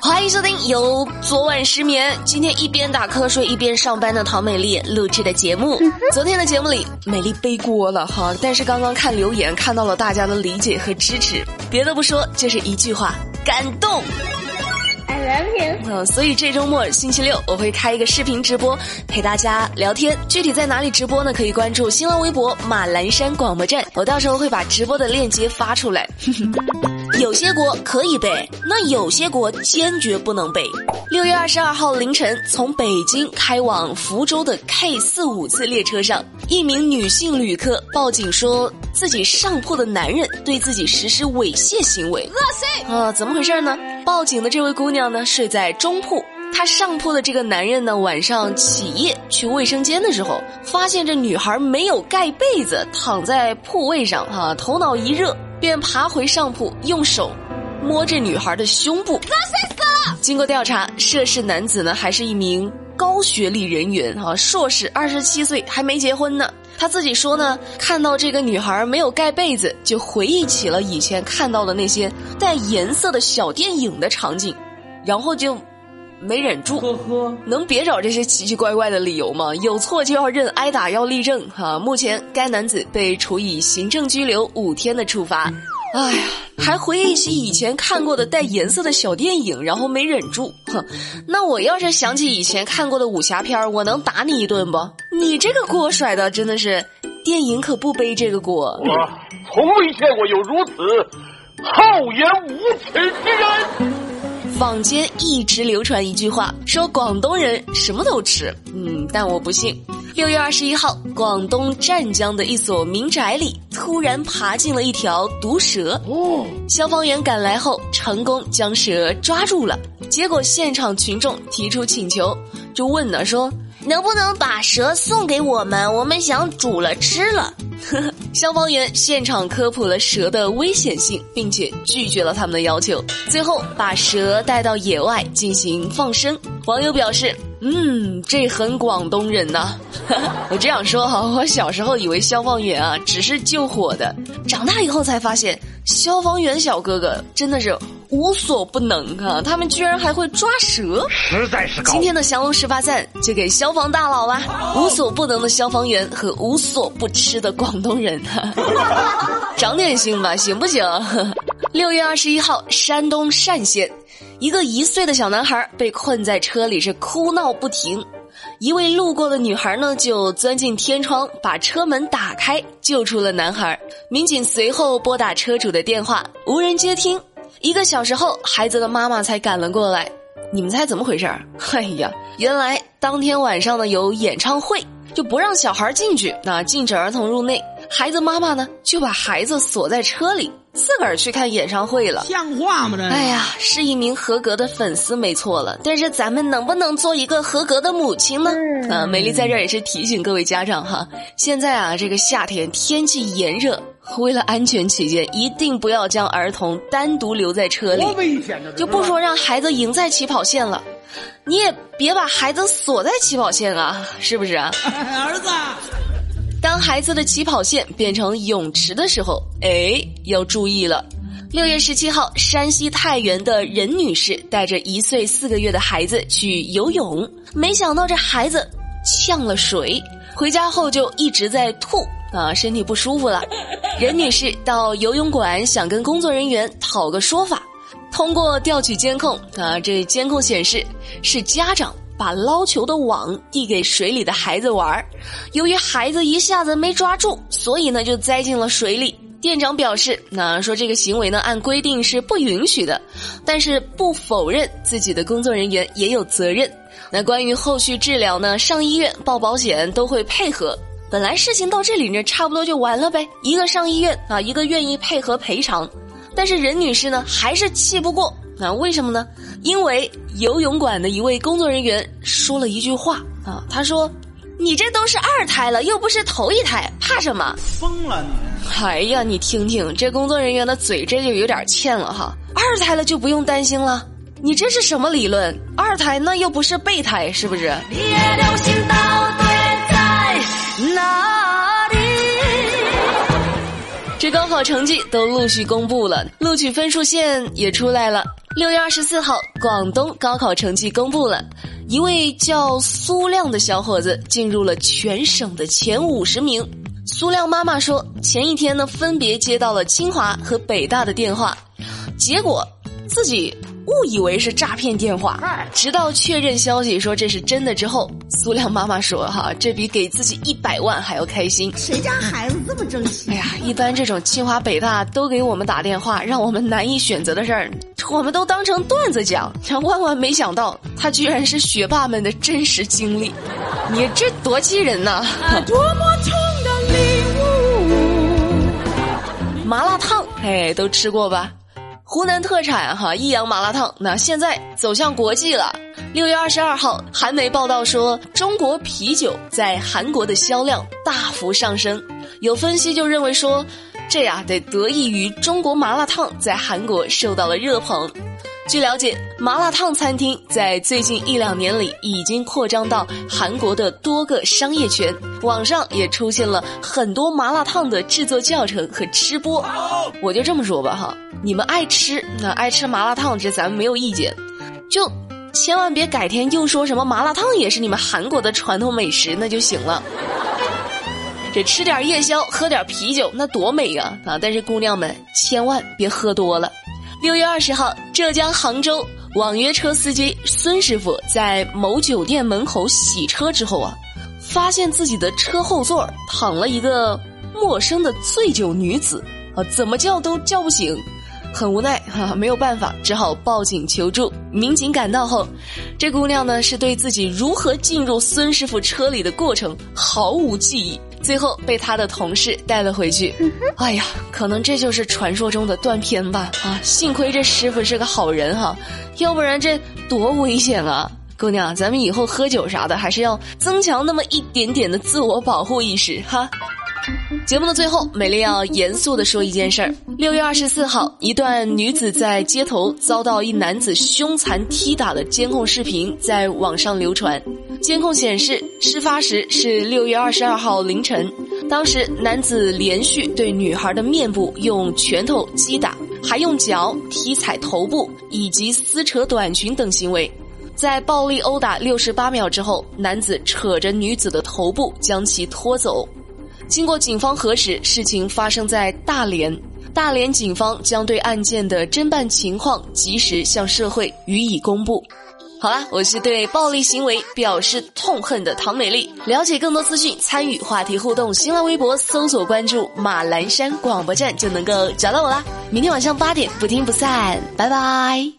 欢迎收听由昨晚失眠今天一边打瞌睡一边上班的唐美丽录制的节目。昨天的节目里美丽背锅了哈，但是刚刚看留言看到了大家的理解和支持，别的不说就是一句话，感动。所以这周末星期六我会开一个视频直播陪大家聊天，具体在哪里直播呢？可以关注新浪微博马栏山广播站，我到时候会把直播的链接发出来。有些国可以背，那有些国坚决不能背。6月22号凌晨，从北京开往福州的 K45 次列车上，一名女性旅客报警说自己上铺的男人对自己实施猥亵行为。怎么回事呢？报警的这位姑娘呢睡在中铺，她上铺的这个男人呢晚上起夜去卫生间的时候，发现这女孩没有盖被子躺在铺位上啊，头脑一热便爬回上铺，用手摸这女孩的胸部。经过调查，涉事男子呢还是一名高学历人员啊，硕士，27岁，还没结婚呢。他自己说呢，看到这个女孩没有盖被子，就回忆起了以前看到的那些带颜色的小电影的场景，然后就没忍住。能别找这些奇奇怪怪的理由吗？有错就要认，挨打要立正啊。目前该男子被处以行政拘留5天的处罚。哎呀，还回忆起以前看过的带颜色的小电影，然后没忍住。那我要是想起以前看过的武侠片，我能打你一顿不？你这个锅甩的真的是，电影可不背这个锅。我从未见过有如此厚颜无耻之人。坊间一直流传一句话，说广东人什么都吃，但我不信。6月21号，广东湛江的一所民宅里突然爬进了一条毒蛇，消防员赶来后成功将蛇抓住了。结果现场群众提出请求，就问呢说能不能把蛇送给我们，我们想煮了吃了。消防员现场科普了蛇的危险性，并且拒绝了他们的要求，最后把蛇带到野外进行放生。网友表示这很广东人呐。我这样说哈，我小时候以为消防员啊只是救火的，长大以后才发现消防员小哥哥真的是无所不能啊，他们居然还会抓蛇，实在是高。今天的降龙十八赞就给消防大佬吧，无所不能的消防员和无所不吃的广东人啊。长点心吧，行不行？6月21号，山东单县，一个1岁的小男孩被困在车里是哭闹不停，一位路过的女孩呢就钻进天窗把车门打开救出了男孩。民警随后拨打车主的电话，无人接听。1个小时后，孩子的妈妈才赶了过来。你们猜怎么回事？哎呀，原来当天晚上呢有演唱会，就不让小孩进去，禁止儿童入内。孩子妈妈呢就把孩子锁在车里，自个儿去看演唱会了。像话吗？哎呀，是一名合格的粉丝没错了，但是咱们能不能做一个合格的母亲呢？美丽在这儿也是提醒各位家长哈，现在啊这个夏天天气炎热，为了安全起见，一定不要将儿童单独留在车里，多危险啊！就不说让孩子赢在起跑线了，你也别把孩子锁在起跑线啊，是不是啊？儿子，当孩子的起跑线变成泳池的时候，要注意了。6月17号，山西太原的任女士带着1岁4个月的孩子去游泳，没想到这孩子呛了水，回家后就一直在吐啊，身体不舒服了。任女士到游泳馆想跟工作人员讨个说法，通过调取监控啊，这监控显示是家长把捞球的网递给水里的孩子玩，由于孩子一下子没抓住，所以呢就栽进了水里。店长表示说这个行为呢按规定是不允许的，但是不否认自己的工作人员也有责任。那关于后续治疗呢，上医院报保险都会配合。本来事情到这里呢差不多就完了呗，一个上医院啊，一个愿意配合赔偿。但是任女士呢还是气不过，为什么呢？因为游泳馆的一位工作人员说了一句话啊，他说你这都是2胎了，又不是头1胎，怕什么？疯了你！哎呀，你听听这工作人员的嘴，这就有点欠了哈。2胎了就不用担心了，你这是什么理论？2胎那又不是备胎，是不是？你的流行到底在哪里？这高考成绩都陆续公布了，录取分数线也出来了。6月24号，广东高考成绩公布了，一位叫苏亮的小伙子进入了全省的前50名。苏亮妈妈说，前一天呢，分别接到了清华和北大的电话，结果自己误以为是诈骗电话，直到确认消息说这是真的之后，苏亮妈妈说这比给自己100万还要开心。谁家孩子这么争气？哎呀，一般这种清华北大都给我们打电话让我们难以选择的事儿，我们都当成段子讲，万万没想到他居然是学霸们的真实经历。你这多气人呐！多么痛的礼物！麻辣烫都吃过吧？湖南特产益阳麻辣烫，那现在走向国际了。6月22号，韩媒报道说，中国啤酒在韩国的销量大幅上升。有分析就认为说，这得得益于中国麻辣烫在韩国受到了热捧。据了解，麻辣烫餐厅在最近1-2年里已经扩张到韩国的多个商业圈，网上也出现了很多麻辣烫的制作教程和吃播。我就这么说吧你们爱吃，那爱吃麻辣烫这咱们没有意见，就千万别改天又说什么麻辣烫也是你们韩国的传统美食那就行了。这吃点夜宵喝点啤酒那多美啊！但是姑娘们千万别喝多了。6月20号，浙江杭州网约车司机孙师傅在某酒店门口洗车之后发现自己的车后座躺了一个陌生的醉酒女子怎么叫都叫不醒，很无奈没有办法，只好报警求助。民警赶到后，这姑娘呢是对自己如何进入孙师傅车里的过程毫无记忆，最后被他的同事带了回去。哎呀，可能这就是传说中的断片吧幸亏这师傅是个好人要不然这多危险啊！姑娘，咱们以后喝酒啥的还是要增强那么一点点的自我保护意识哈。节目的最后，美丽要严肃地说一件事儿。6月24号，一段女子在街头遭到一男子凶残踢打的监控视频在网上流传。监控显示，事发时是6月22号凌晨，当时男子连续对女孩的面部用拳头击打，还用脚踢踩头部以及撕扯短裙等行为。在暴力殴打68秒之后，男子扯着女子的头部将其拖走。经过警方核实，事情发生在大连。大连警方将对案件的侦办情况及时向社会予以公布。好啦，我是对暴力行为表示痛恨的唐美丽。了解更多资讯，参与话题互动，新浪微博搜索关注马栏山广播站就能够找到我啦。明天晚上8点，不听不散，拜拜。